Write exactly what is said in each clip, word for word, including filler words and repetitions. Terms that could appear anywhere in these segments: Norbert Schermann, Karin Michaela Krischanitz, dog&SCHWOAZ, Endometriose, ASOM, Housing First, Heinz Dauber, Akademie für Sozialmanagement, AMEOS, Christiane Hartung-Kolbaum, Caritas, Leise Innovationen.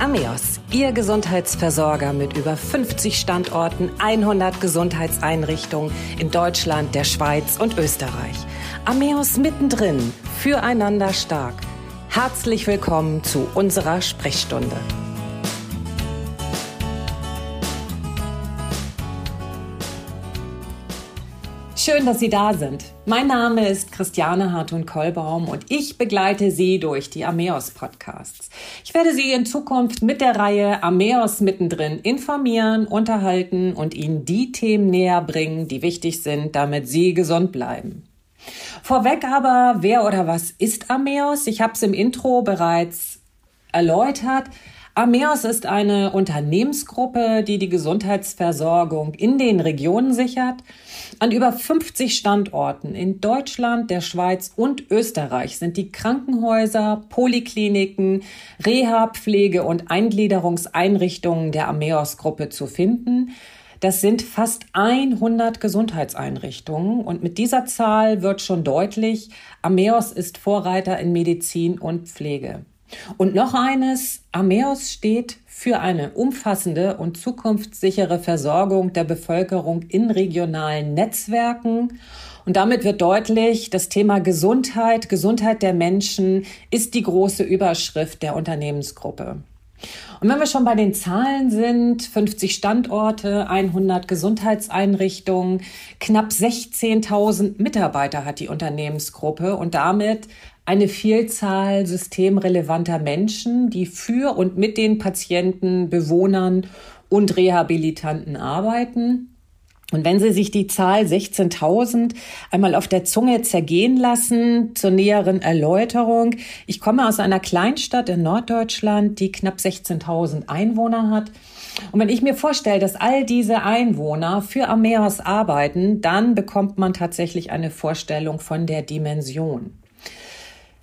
AMEOS, Ihr Gesundheitsversorger mit über fünfzig Standorten, hundert Gesundheitseinrichtungen in Deutschland, der Schweiz und Österreich. AMEOS mittendrin, füreinander stark. Herzlich willkommen zu unserer Sprechstunde. Schön, dass Sie da sind. Mein Name ist Christiane Hartung-Kolbaum und ich begleite Sie durch die AMEOS-Podcasts. Ich werde Sie in Zukunft mit der Reihe AMEOS mittendrin informieren, unterhalten und Ihnen die Themen näher bringen, die wichtig sind, damit Sie gesund bleiben. Vorweg aber, wer oder was ist AMEOS? Ich habe es im Intro bereits erläutert. AMEOS ist eine Unternehmensgruppe, die die Gesundheitsversorgung in den Regionen sichert. An über fünfzig Standorten in Deutschland, der Schweiz und Österreich sind die Krankenhäuser, Polikliniken, Reha-, Pflege- und Eingliederungseinrichtungen der AMEOS-Gruppe zu finden. Das sind fast hundert Gesundheitseinrichtungen und mit dieser Zahl wird schon deutlich, AMEOS ist Vorreiter in Medizin und Pflege. Und noch eines, AMEOS steht für eine umfassende und zukunftssichere Versorgung der Bevölkerung in regionalen Netzwerken. Und damit wird deutlich, das Thema Gesundheit, Gesundheit der Menschen ist die große Überschrift der Unternehmensgruppe. Und wenn wir schon bei den Zahlen sind, fünfzig Standorte, hundert Gesundheitseinrichtungen, knapp sechzehntausend Mitarbeiter hat die Unternehmensgruppe und damit eine Vielzahl systemrelevanter Menschen, die für und mit den Patienten, Bewohnern und Rehabilitanten arbeiten. Und wenn Sie sich die Zahl sechzehntausend einmal auf der Zunge zergehen lassen, zur näheren Erläuterung. Ich komme aus einer Kleinstadt in Norddeutschland, die knapp sechzehntausend Einwohner hat. Und wenn ich mir vorstelle, dass all diese Einwohner für AMEOS arbeiten, dann bekommt man tatsächlich eine Vorstellung von der Dimension.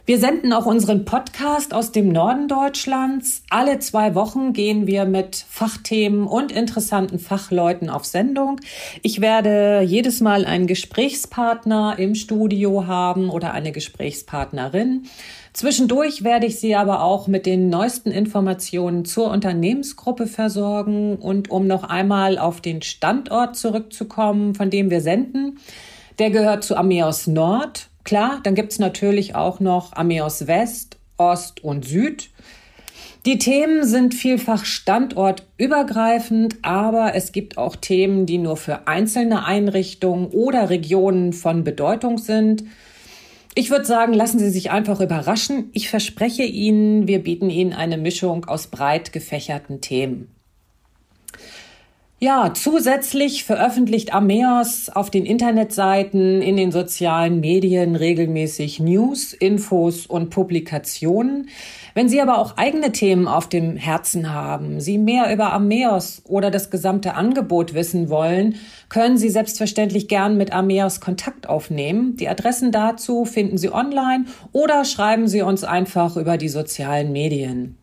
Wir senden auch unseren Podcast aus dem Norden Deutschlands. Alle zwei Wochen gehen wir mit Fachthemen und interessanten Fachleuten auf Sendung. Ich werde jedes Mal einen Gesprächspartner im Studio haben oder eine Gesprächspartnerin. Zwischendurch werde ich Sie aber auch mit den neuesten Informationen zur Unternehmensgruppe versorgen. Und um noch einmal auf den Standort zurückzukommen, von dem wir senden, der gehört zu AMEOS Nord. Klar, dann gibt es natürlich auch noch AMEOS West, Ost und Süd. Die Themen sind vielfach standortübergreifend, aber es gibt auch Themen, die nur für einzelne Einrichtungen oder Regionen von Bedeutung sind. Ich würde sagen, lassen Sie sich einfach überraschen. Ich verspreche Ihnen, wir bieten Ihnen eine Mischung aus breit gefächerten Themen. Ja, zusätzlich veröffentlicht AMEOS auf den Internetseiten, in den sozialen Medien regelmäßig News, Infos und Publikationen. Wenn Sie aber auch eigene Themen auf dem Herzen haben, Sie mehr über AMEOS oder das gesamte Angebot wissen wollen, können Sie selbstverständlich gern mit AMEOS Kontakt aufnehmen. Die Adressen dazu finden Sie online oder schreiben Sie uns einfach über die sozialen Medien.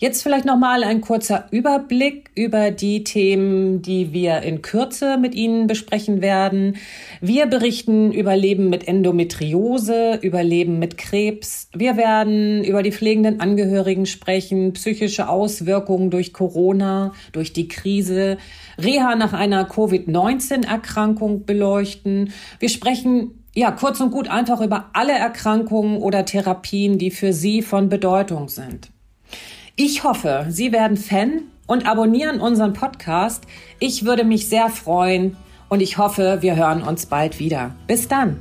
Jetzt vielleicht nochmal ein kurzer Überblick über die Themen, die wir in Kürze mit Ihnen besprechen werden. Wir berichten über Leben mit Endometriose, über Leben mit Krebs. Wir werden über die pflegenden Angehörigen sprechen, psychische Auswirkungen durch Corona, durch die Krise, Reha nach einer Covid neunzehn Erkrankung beleuchten. Wir sprechen ja kurz und gut einfach über alle Erkrankungen oder Therapien, die für Sie von Bedeutung sind. Ich hoffe, Sie werden Fan und abonnieren unseren Podcast. Ich würde mich sehr freuen und ich hoffe, wir hören uns bald wieder. Bis dann.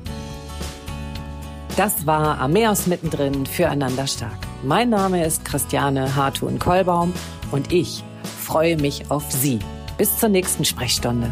Das war AMEOS mittendrin, füreinander stark. Mein Name ist Christiane Hartung-Kolbaum und ich freue mich auf Sie. Bis zur nächsten Sprechstunde.